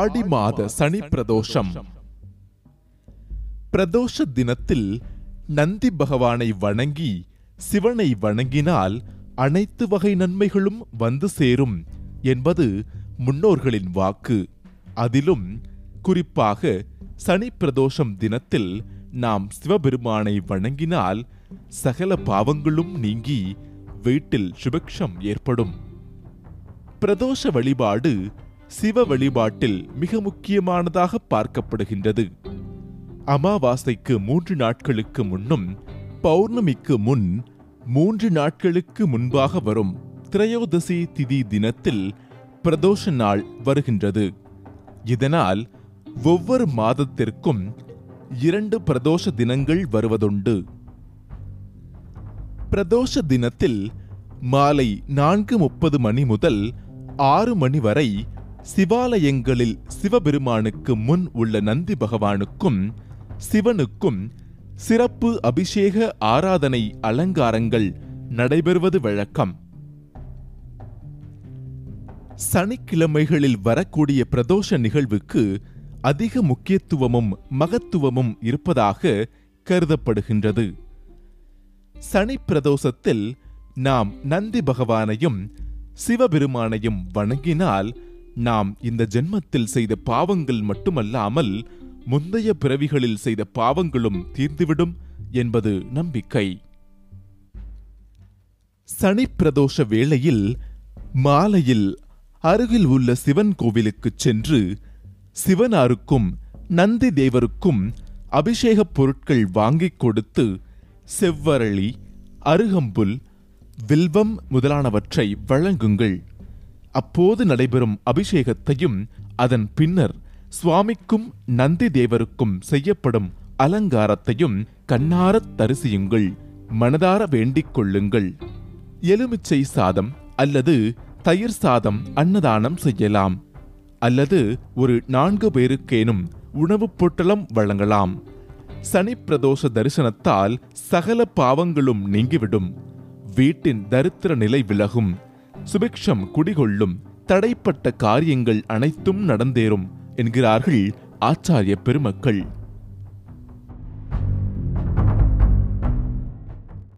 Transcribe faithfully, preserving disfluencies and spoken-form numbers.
ஆடி மாத சனி பிரதோஷம். பிரதோஷ தினத்தில் நந்தி பகவானை வணங்கி சிவனை வணங்கினால் அனைத்து வகை நன்மைகளும் வந்து சேரும் என்பது முன்னோர்களின் வாக்கு. அதிலும் குறிப்பாக சனி பிரதோஷம் தினத்தில் நாம் சிவபெருமானை வணங்கினால் சகல பாவங்களும் நீங்கி வீட்டில் சுபிக்ஷம் ஏற்படும். பிரதோஷ வழிபாடு சிவ வழிபாட்டில் மிக முக்கியமானதாக பார்க்கப்படுகின்றது. அமாவாசைக்கு மூன்று நாட்களுக்கு முன்னும் பௌர்ணமிக்கு முன் மூன்று நாட்களுக்கு முன்பாக வரும் திரையோதசி திதி தினத்தில் பிரதோஷ நாள் வருகின்றது. இதனால் ஒவ்வொரு மாதத்திற்கும் இரண்டு பிரதோஷ தினங்கள் வருவதுண்டு. பிரதோஷ தினத்தில் மாலை நான்கு முப்பது மணி முதல் ஆறு மணி வரை சிவாலயங்களில் சிவபெருமானுக்கு முன் உள்ள நந்தி பகவானுக்கும் சிவனுக்கும் சிறப்பு அபிஷேக ஆராதனை அலங்காரங்கள் நடைபெறுவது வழக்கம். சனிக்கிழமைகளில் வரக்கூடிய பிரதோஷ நிகழ்வுக்கு அதிக முக்கியத்துவமும் மகத்துவமும் இருப்பதாக கருதப்படுகின்றது. சனி பிரதோஷத்தில் நாம் நந்தி பகவானையும் சிவபெருமானையும் வணங்கினால் நாம் இந்த ஜென்மத்தில் செய்த பாவங்கள் மட்டுமல்லாமல் முந்தைய பிறவிகளில் செய்த பாவங்களும் தீர்ந்துவிடும் என்பது நம்பிக்கை. சனி பிரதோஷ வேளையில் மாலையில் அருகில் உள்ள சிவன் கோவிலுக்கு சென்று சிவனாருக்கும் நந்தி தேவருக்கும் அபிஷேகப் பொருட்கள் வாங்கிக் கொடுத்து செவ்வரளி, அருகம்புல், வில்வம் முதலானவற்றை வழங்குங்கள். அப்போது நடைபெறும் அபிஷேகத்தையும் அதன் பின்னர் சுவாமிக்கும் நந்தி தேவருக்கும் செய்யப்படும் அலங்காரத்தையும் கண்ணாரத் தரிசியுங்கள், மனதார வேண்டிக் கொள்ளுங்கள். எலுமிச்சை சாதம் அல்லது தயிர் சாதம் அன்னதானம் செய்யலாம். அல்லது ஒரு நான்கு பேருக்கேனும் உணவுப் பொட்டலம் வழங்கலாம். சனி பிரதோஷ தரிசனத்தால் சகல பாவங்களும் நீங்கிவிடும், வீட்டின் தரித்திர நிலை விலகும், சுபிக்ஷம் குடிகொள்ளும், தடைப்பட்ட காரியங்கள் அனைத்தும் நடந்தேறும் என்கிறார்கள் ஆச்சாரிய பெருமக்கள்.